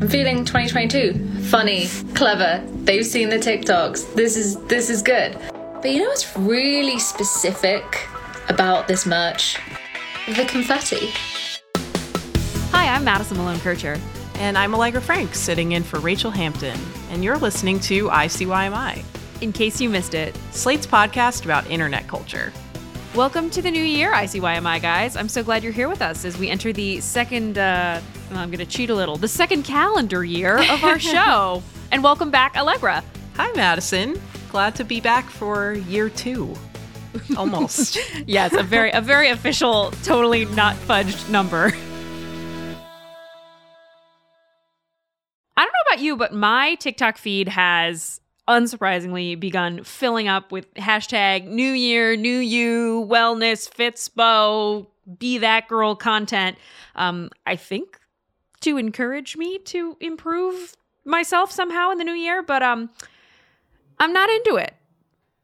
I'm feeling 2022. Funny, clever. They've seen the TikToks. This is good. But you know what's really specific about this merch? The confetti. Hi, I'm Madison Malone Kircher. And I'm Allegra Frank, sitting in for Rachel Hampton. And you're listening to ICYMI. In case you missed it, Slate's podcast about internet culture. Welcome to the new year, ICYMI guys. I'm so glad you're here with us as we enter the second, I'm going to cheat a little, the second calendar year of our show. And welcome back, Allegra. Hi, Madison. Glad to be back for year two. Almost. Yes, a very official, totally not fudged number. I don't know about you, but my TikTok feed has unsurprisingly begun filling up with hashtag new year, new you, wellness, Fitspo, be that girl content. I think to encourage me to improve myself somehow in the new year, but I'm not into it.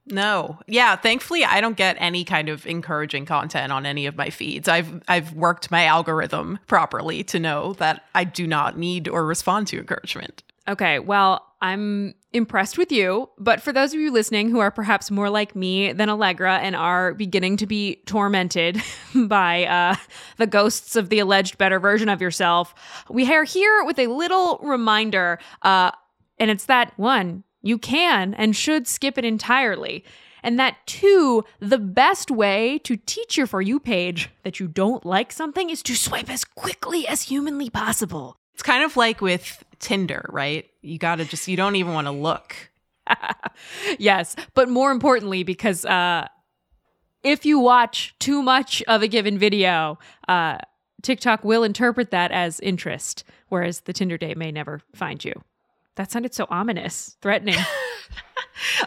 No. Yeah, thankfully I don't get any kind of encouraging content on any of my feeds. I've worked my algorithm properly to know that I do not need or respond to encouragement. Okay, well, I'm impressed with you, but for those of you listening who are perhaps more like me than Allegra and are beginning to be tormented by the ghosts of the alleged better version of yourself, we are here with a little reminder, and it's that, one, you can and should skip it entirely, and that, two, the best way to teach your For You page that you don't like something is to swipe as quickly as humanly possible. It's kind of like with Tinder, right? You don't even want to look. Yes, but more importantly, because if you watch too much of a given video, TikTok will interpret that as interest, whereas the Tinder date may never find you. That sounded so ominous, threatening.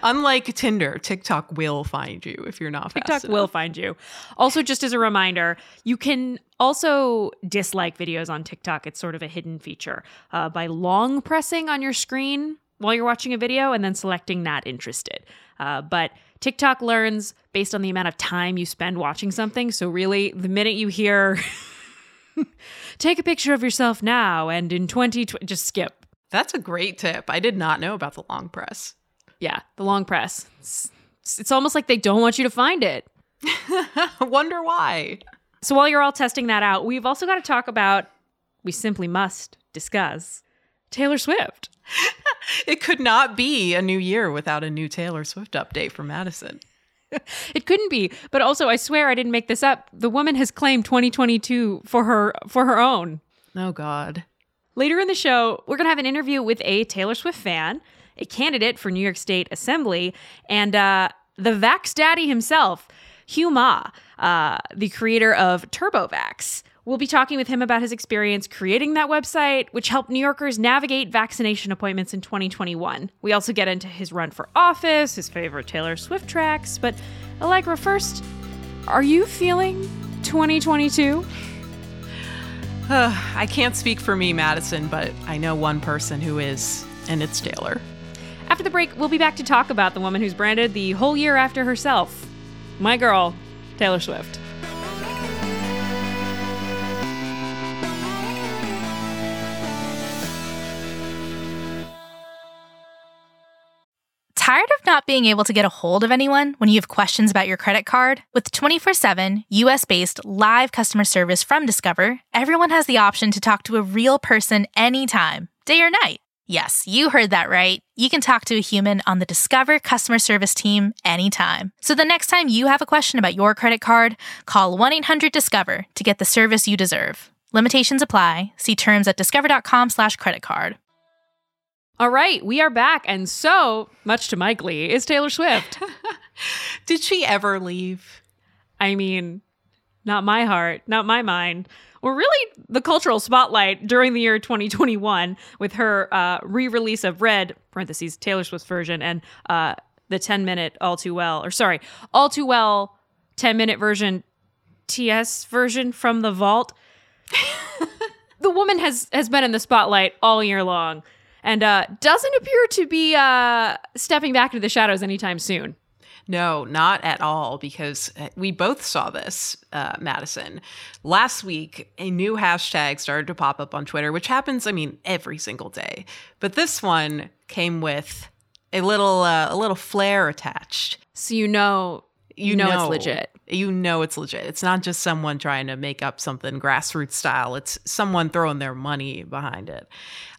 Unlike Tinder, TikTok will find you if you're not fast enough. TikTok will find you. Also, just as a reminder, you can also dislike videos on TikTok. It's sort of a hidden feature by long pressing on your screen while you're watching a video and then selecting not interested. But TikTok learns based on the amount of time you spend watching something. So really, the minute you hear, take a picture of yourself now and in 2020, just skip. That's a great tip. I did not know about the long press. Yeah, the long press. It's almost like they don't want you to find it. Wonder why. So while you're all testing that out, we've also got to talk about, we simply must discuss, Taylor Swift. It could not be a new year without a new Taylor Swift update from Madison. It couldn't be. But also, I swear I didn't make this up. The woman has claimed 2022 for her own. Oh, God. Later in the show, we're going to have an interview with a Taylor Swift fan, a candidate for New York State Assembly, and the Vax Daddy himself, Hugh Ma, the creator of TurboVax. We'll be talking with him about his experience creating that website, which helped New Yorkers navigate vaccination appointments in 2021. We also get into his run for office, his favorite Taylor Swift tracks. But Allegra, first, are you feeling 2022? I can't speak for me, Madison, but I know one person who is, and it's Taylor. After the break, we'll be back to talk about the woman who's branded the whole year after herself. My girl, Taylor Swift. Tired of not being able to get a hold of anyone when you have questions about your credit card? With 24/7 U.S.-based live customer service from Discover, everyone has the option to talk to a real person anytime, day or night. Yes, you heard that right. You can talk to a human on the Discover customer service team anytime. So the next time you have a question about your credit card, call 1-800-DISCOVER to get the service you deserve. Limitations apply. See terms at discover.com/creditcard. All right, we are back. And so, much to my glee, is Taylor Swift. Did she ever leave? I mean, not my heart, not my mind, were really the cultural spotlight during the year 2021 with her re-release of Red, parentheses, Taylor Swift's version, and the 10-minute All Too Well 10-minute version, TS version from the vault. The woman has been in the spotlight all year long and doesn't appear to be stepping back into the shadows anytime soon. No, not at all, because we both saw this, Madison. Last week, a new hashtag started to pop up on Twitter, which happens, I mean, every single day. But this one came with a little flair attached. So you know it's legit. You know it's legit. It's not just someone trying to make up something grassroots style. It's someone throwing their money behind it.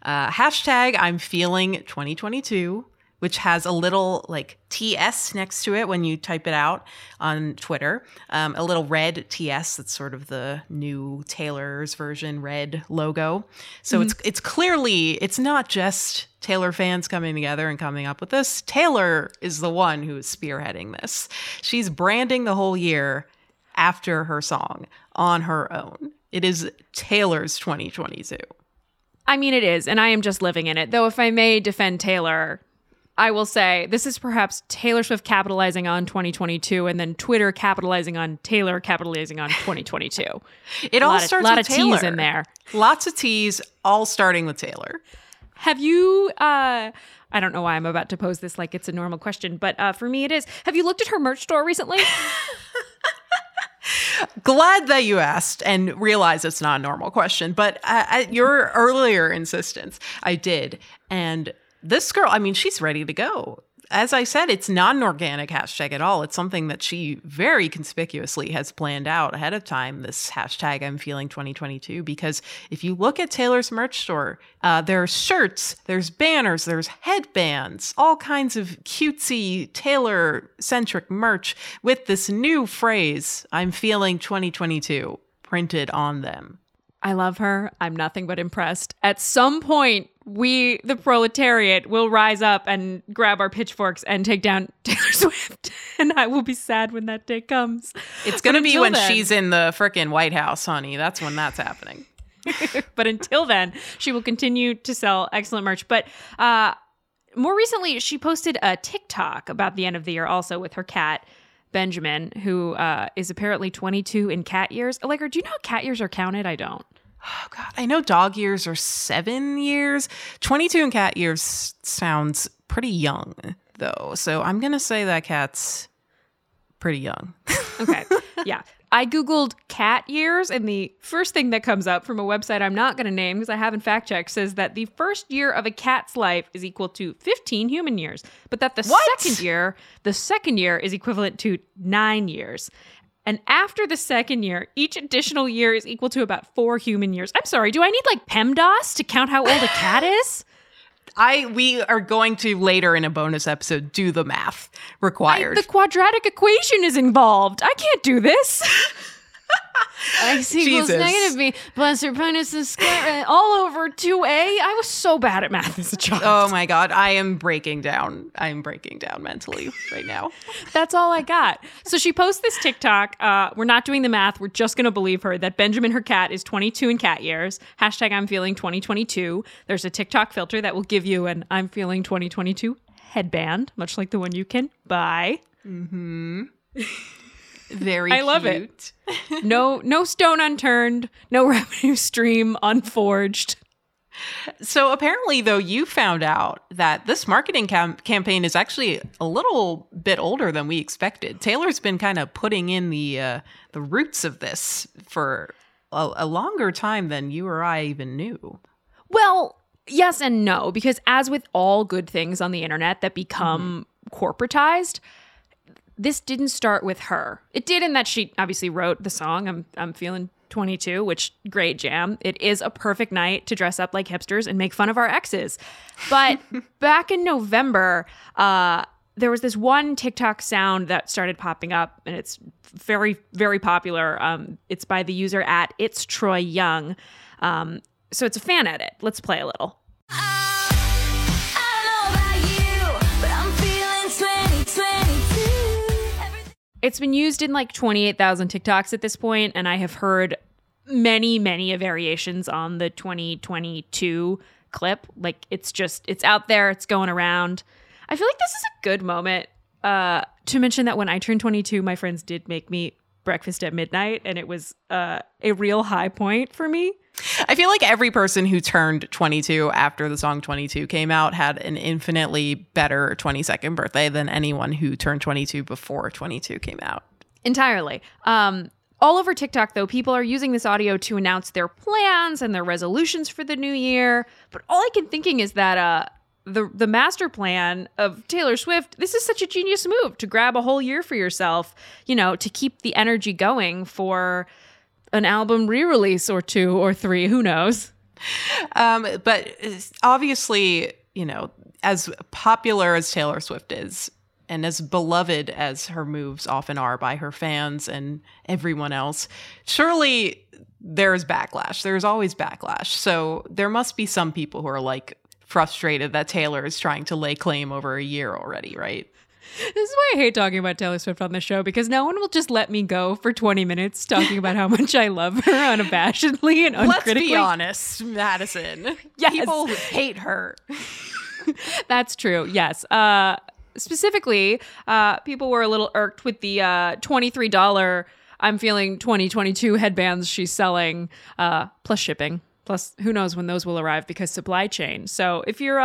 Hashtag I'm feeling 2022. Which has a little like TS next to it when you type it out on Twitter, a little red TS. That's sort of the new Taylor's version red logo. So It's clearly, it's not just Taylor fans coming together and coming up with this. Taylor is the one who is spearheading this. She's branding the whole year after her song on her own. It is Taylor's 2022. I mean, it is, and I am just living in it. Though if I may defend Taylor, I will say this is perhaps Taylor Swift capitalizing on 2022 and then Twitter capitalizing on Taylor capitalizing on 2022. It all starts with Taylor. A lot of T's in there. Lots of T's, all starting with Taylor. Have you, I don't know why I'm about to pose this like it's a normal question, but for me it is. Have you looked at her merch store recently? Glad that you asked and realize it's not a normal question, but at your earlier insistence, I did. And this girl, I mean, she's ready to go. As I said, it's not an organic hashtag at all. It's something that she very conspicuously has planned out ahead of time, this hashtag I'm feeling 2022, because if you look at Taylor's merch store, there are shirts, there's banners, there's headbands, all kinds of cutesy Taylor-centric merch with this new phrase, I'm feeling 2022, printed on them. I love her. I'm nothing but impressed. At some point, we, the proletariat, will rise up and grab our pitchforks and take down Taylor Swift. And I will be sad when that day comes. It's going to be when she's in the frickin' White House, honey. That's when that's happening. But until then, she will continue to sell excellent merch. But more recently, she posted a TikTok about the end of the year also with her cat, Benjamin, who is apparently 22 in cat years. Allegra, do you know how cat years are counted? I don't. Oh, God. I know dog years are 7 years. 22 in cat years sounds pretty young, though. So I'm going to say that cat's pretty young. Okay. Yeah. I Googled cat years, and the first thing that comes up from a website I'm not going to name because I haven't fact-checked says that the first year of a cat's life is equal to 15 human years, but that the second year is equivalent to 9 years. And after the second year, each additional year is equal to about 4 human years. I'm sorry, do I need like PEMDAS to count how old a cat is? We are going to later in a bonus episode do the math required. The quadratic equation is involved. I can't do this. X equals negative b plus or minus the square all over 2a. I was so bad at math as a child. Oh my God, I am breaking down. I'm breaking down mentally right now. That's all I got. So she posts this TikTok. We're not doing the math. We're just going to believe her that Benjamin, her cat, is 22 in cat years. Hashtag I'm feeling 2022. There's a TikTok filter that will give you an I'm feeling 2022 headband, much like the one you can buy. Mm-hmm. Very cute. I love it. No stone unturned, no revenue stream unforged. So apparently, though, you found out that this marketing campaign is actually a little bit older than we expected. Taylor's been kind of putting in the roots of this for a longer time than you or I even knew. Well, yes and no, because as with all good things on the internet that become corporatized, this didn't start with her. It did in that she obviously wrote the song, I'm feeling 22, which, great jam. It is a perfect night to dress up like hipsters and make fun of our exes. But back in November, there was this one TikTok sound that started popping up, and it's very, very popular. It's by the user at It's Troy Young. So it's a fan edit. Let's play a little. It's been used in like 28,000 TikToks at this point, and I have heard many variations on the 2022 clip. Like, it's just, it's out there, it's going around. I feel like this is a good moment to mention that when I turned 22, my friends did make me breakfast at midnight, and it was a real high point for me. I feel like every person who turned 22 after the song 22 came out had an infinitely better 22nd birthday than anyone who turned 22 before 22 came out. Entirely. All over TikTok, though, people are using this audio to announce their plans and their resolutions for the new year. But all I can thinking is that the master plan of Taylor Swift, this is such a genius move to grab a whole year for yourself, you know, to keep the energy going for an album re-release or two or three, who knows? But obviously, you know, as popular as Taylor Swift is and as beloved as her moves often are by her fans and everyone else, surely there's backlash. There's always backlash. So there must be some people who are like frustrated that Taylor is trying to lay claim over a year already, right? This is why I hate talking about Taylor Swift on the show, because no one will just let me go for 20 minutes talking about how much I love her unabashedly and uncritically. Let's be honest, Madison. Yes. People hate her. That's true. Yes. Specifically, people were a little irked with the $23 I'm feeling 2022 headbands she's selling, plus shipping. Plus, who knows when those will arrive because supply chain. So if you're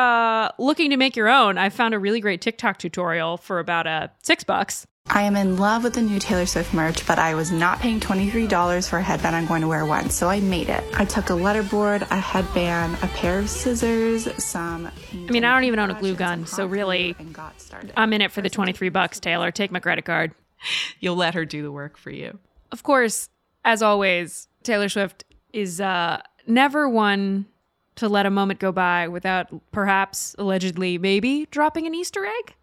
looking to make your own, I found a really great TikTok tutorial for about $6. I am in love with the new Taylor Swift merch, but I was not paying $23 for a headband I'm going to wear once, so I made it. I took a letterboard, a headband, a pair of scissors, some... I mean, I don't even own a glue gun, so really, I'm in it for the $23, Taylor. Take my credit card. You'll let her do the work for you. Of course, as always, Taylor Swift is... never one to let a moment go by without perhaps, allegedly, maybe dropping an Easter egg.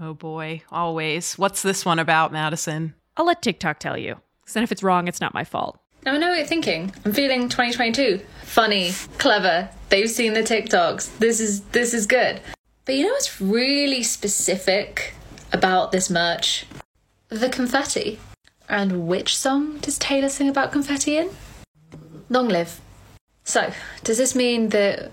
Oh boy, always. What's this one about, Madison? I'll let TikTok tell you. Because then if it's wrong, it's not my fault. Now I know what you're thinking. I'm feeling 2022. Funny, clever. They've seen the TikToks. This is good. But you know what's really specific about this merch? The confetti. And which song does Taylor sing about confetti in? Long Live. So, does this mean that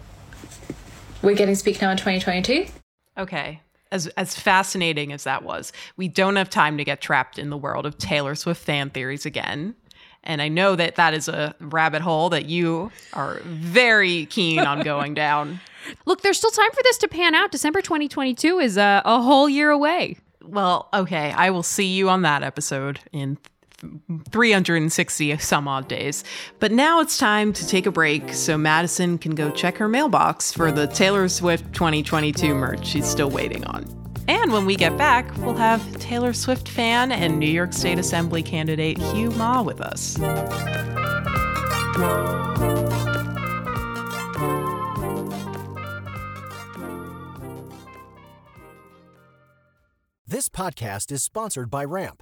we're getting Speak Now in 2022? Okay. As fascinating as that was, we don't have time to get trapped in the world of Taylor Swift fan theories again. And I know that that is a rabbit hole that you are very keen on going down. Look, there's still time for this to pan out. December 2022 is a whole year away. Well, okay. I will see you on that episode in 360 some odd days. But now it's time to take a break so Madison can go check her mailbox for the Taylor Swift 2022 merch she's still waiting on. And when we get back, we'll have Taylor Swift fan and New York State Assembly candidate Hugh Ma with us. This podcast is sponsored by Ramp.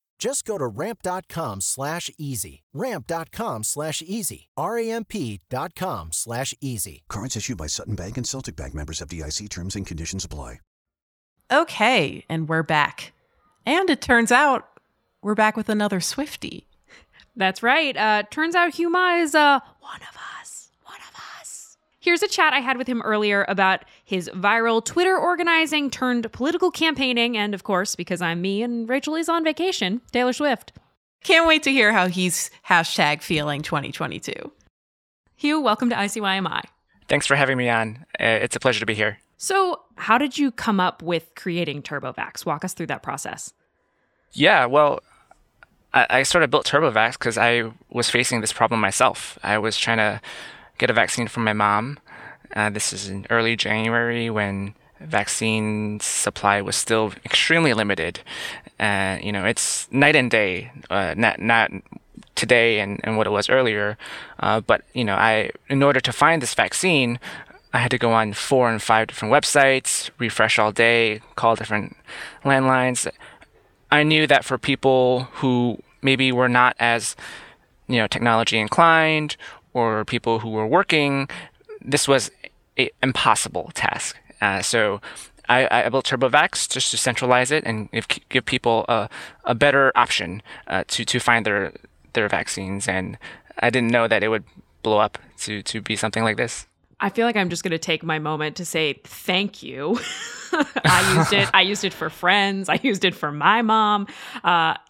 Just go to ramp.com/easy. Ramp.com/easy. RAMP.com/easy. Cards issued by Sutton Bank and Celtic Bank, members of DIC. Terms and conditions apply. Okay, and we're back. And it turns out we're back with another Swiftie. That's right. Turns out Hugh Ma is one of us. Here's a chat I had with him earlier about his viral Twitter organizing turned political campaigning. And of course, because I'm me and Rachel is on vacation, Taylor Swift. Can't wait to hear how he's #feeling 2022. Hugh, welcome to ICYMI. Thanks for having me on. It's a pleasure to be here. So how did you come up with creating TurboVax? Walk us through that process. Yeah, well, I sort of built TurboVax because I was facing this problem myself. I was trying to get a vaccine from my mom. This is in early January when vaccine supply was still extremely limited. You know, it's night and day, not today and what it was earlier. But, you know, in order to find this vaccine, I had to go on 4 and 5 different websites, refresh all day, call different landlines. I knew that for people who maybe were not as, you know, technology inclined or people who were working, this was an impossible task. So I built TurboVax just to centralize it and give people a better option to find their vaccines. And I didn't know that it would blow up to be something like this. I feel like I'm just going to take my moment to say thank you. I used it. I used it for friends. I used it for my mom.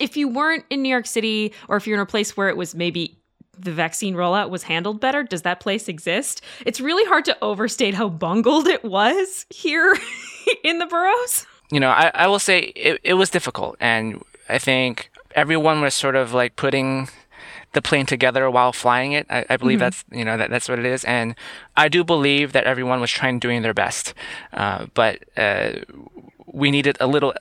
If you weren't in New York City, or if you're in a place where it was maybe the vaccine rollout was handled better, does that place exist? It's really hard to overstate how bungled it was here in the boroughs. You know, I will say it was difficult. And I think everyone was sort of like putting the plane together while flying it. I believe that's, you know, that's what it is. And I do believe that everyone was doing their best. But we needed a little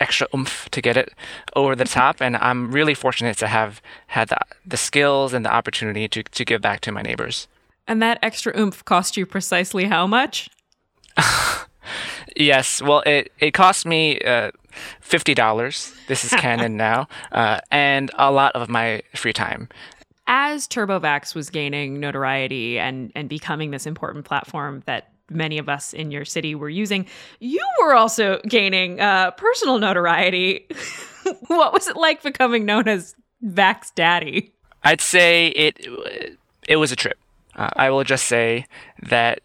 extra oomph to get it over the top. And I'm really fortunate to have had the skills and the opportunity to give back to my neighbors. And that extra oomph cost you precisely how much? Yes. Well, it cost me $50. This is canon now. And a lot of my free time. As TurboVax was gaining notoriety and becoming this important platform that many of us in your city were using, you were also gaining personal notoriety. What was it like becoming known as Vax Daddy? I'd say it was a trip. I will just say that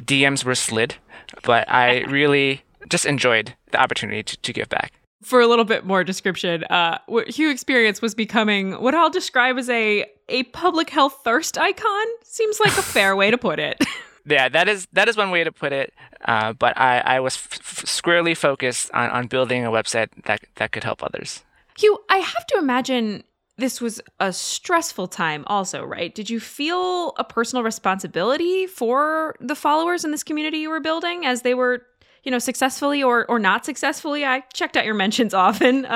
DMs were slid, but I really just enjoyed the opportunity to give back. For a little bit more description, what Hugh experienced was becoming what I'll describe as a public health thirst icon. Seems like a fair way to put it. Yeah, that is one way to put it. But I was squarely focused on building a website that could help others. Hugh, I have to imagine this was a stressful time also, right? Did you feel a personal responsibility for the followers in this community you were building as they were, you know, successfully or not successfully? I checked out your mentions often,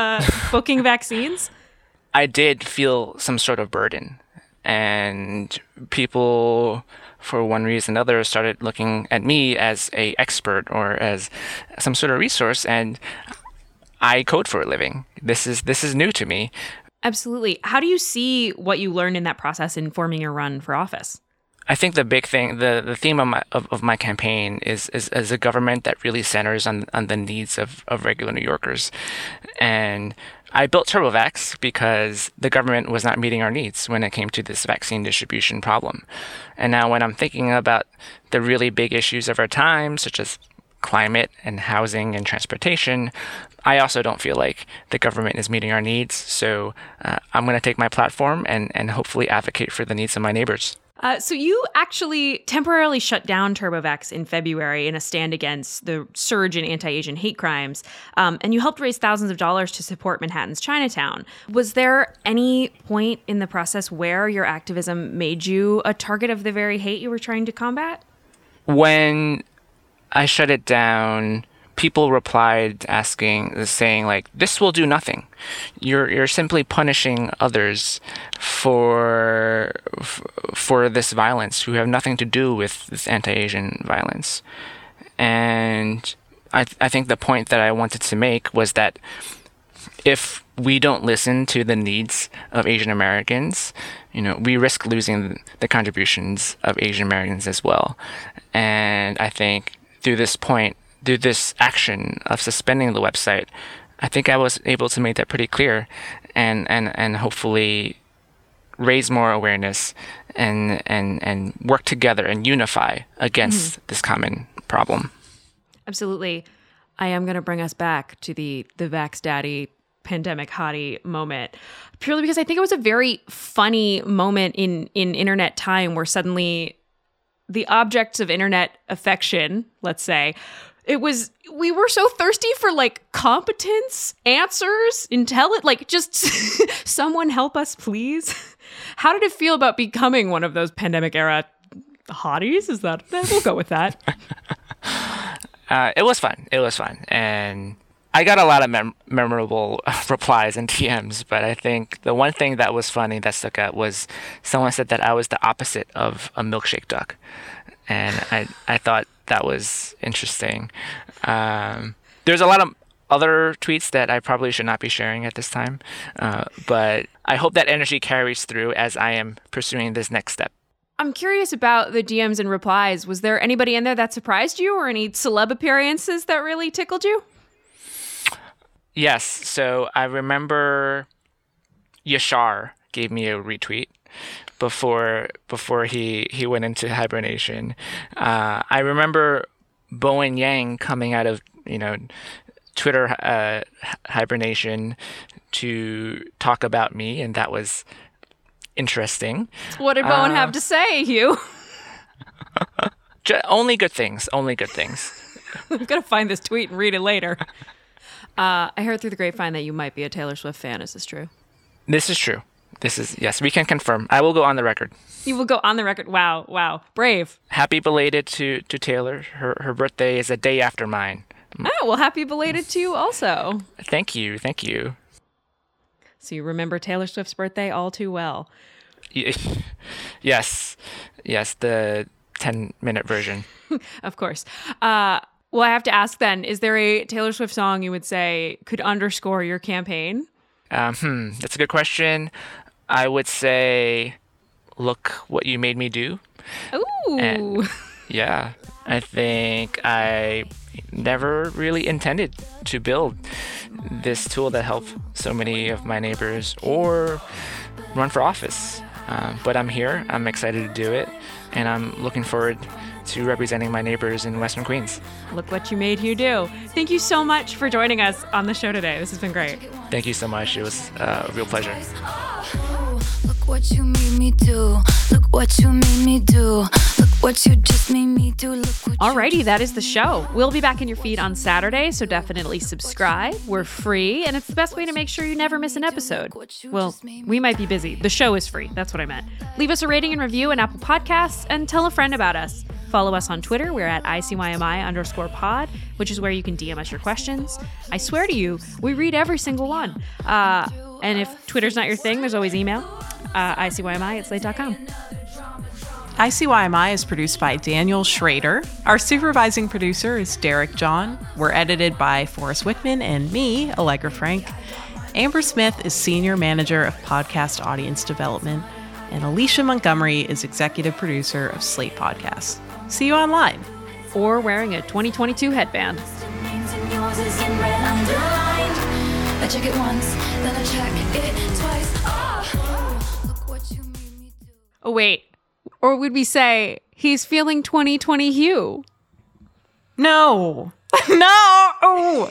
booking vaccines. I did feel some sort of burden. And people, for one reason or another, started looking at me as an expert or as some sort of resource. And I code for a living. This is new to me. Absolutely. How do you see what you learned in that process informing your run for office? I think the big thing, the theme of my campaign is a government that really centers on the needs of regular New Yorkers. And I built TurboVax because the government was not meeting our needs when it came to this vaccine distribution problem. And now when I'm thinking about the really big issues of our time, such as climate and housing and transportation, I also don't feel like the government is meeting our needs. So I'm going to take my platform and hopefully advocate for the needs of my neighbors. So you actually temporarily shut down TurboVax in February in a stand against the surge in anti-Asian hate crimes, and you helped raise thousands of dollars to support Manhattan's Chinatown. Was there any point in the process where your activism made you a target of the very hate you were trying to combat? When I shut it down, people replied saying like, "This will do nothing. You're simply punishing others for this violence who have nothing to do with this anti-Asian violence." And I think the point that I wanted to make was that if we don't listen to the needs of Asian Americans, you know, we risk losing the contributions of Asian Americans as well. And I think through this action of suspending the website, I think I was able to make that pretty clear and hopefully raise more awareness and work together and unify against this common problem. Absolutely. I am going to bring us back to the Vax Daddy pandemic hottie moment, purely because I think it was a very funny moment in internet time where suddenly the objects of internet affection, let's say, It was, we were so thirsty for like competence, answers, intelligence, like just someone help us, please. How did it feel about becoming one of those pandemic era hotties? Is that, we'll go with that. It was fun. It was fun. And I got a lot of memorable replies and DMs, but I think the one thing that was funny that stuck out was someone said that I was the opposite of a milkshake duck. And I thought that was interesting. There's a lot of other tweets that I probably should not be sharing at this time. But I hope that energy carries through as I am pursuing this next step. I'm curious about the DMs and replies. Was there anybody in there that surprised you or any celeb appearances that really tickled you? Yes. So I remember Yashar gave me a retweet before he went into hibernation. I remember Bowen Yang coming out of, Twitter hibernation to talk about me, and that was interesting. What did Bowen have to say, Hugh? Only good things. Only good things. I'm going to find this tweet and read it later. I heard through the grapevine that you might be a Taylor Swift fan. Is this true? This is true. This is, yes, we can confirm. I will go on the record. You will go on the record. Wow. Wow. Brave. Happy belated to Taylor. Her birthday is a day after mine. Oh, well, happy belated to you also. Thank you. Thank you. So you remember Taylor Swift's birthday all too well. Yes. Yes, the 10-minute version. Of course. Well, I have to ask then, is there a Taylor Swift song you would say could underscore your campaign? That's a good question. I would say, Look What You Made Me Do. Ooh. And, yeah. I think I never really intended to build this tool that helped so many of my neighbors or run for office. But I'm here. I'm excited to do it. And I'm looking forward to representing my neighbors in Western Queens. Look What You Made Hugh Do. Thank you so much for joining us on the show today. This has been great. Thank you so much. It was a real pleasure. Look what you made me do. Look what you made me do. Look what you just made me do. Alrighty, that is the show. We'll be back in your feed on Saturday, so definitely subscribe. We're free, and it's the best way to make sure you never miss an episode. Well, we might be busy. The show is free. That's what I meant. Leave us a rating and review on Apple Podcasts, and tell a friend about us. Follow us on Twitter. We're at ICYMI_pod, which is where you can DM us your questions. I swear to you, we read every single one. And if Twitter's not your thing, there's always email. ICYMI@slate.com. ICYMI is produced by Daniel Schrader. Our supervising producer is Derek John. We're edited by Forrest Wickman and me, Allegra Frank. Amber Smith is Senior Manager of Podcast Audience Development. And Alicia Montgomery is Executive Producer of Slate Podcasts. See you online. Or wearing a 2022 headband. I check it once, then I check it twice. Oh, look what you made me do. Oh, wait. Or would we say, he's feeling 2020 Hugh? No. No!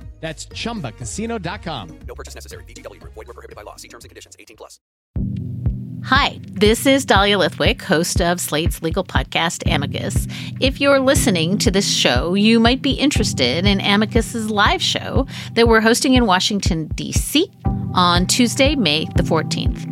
That's ChumbaCasino.com. No purchase necessary. VGW Group. Void where prohibited by law. See terms and conditions. 18+. Hi, this is Dahlia Lithwick, host of Slate's legal podcast, Amicus. If you're listening to this show, you might be interested in Amicus's live show that we're hosting in Washington, D.C. on Tuesday, May the 14th.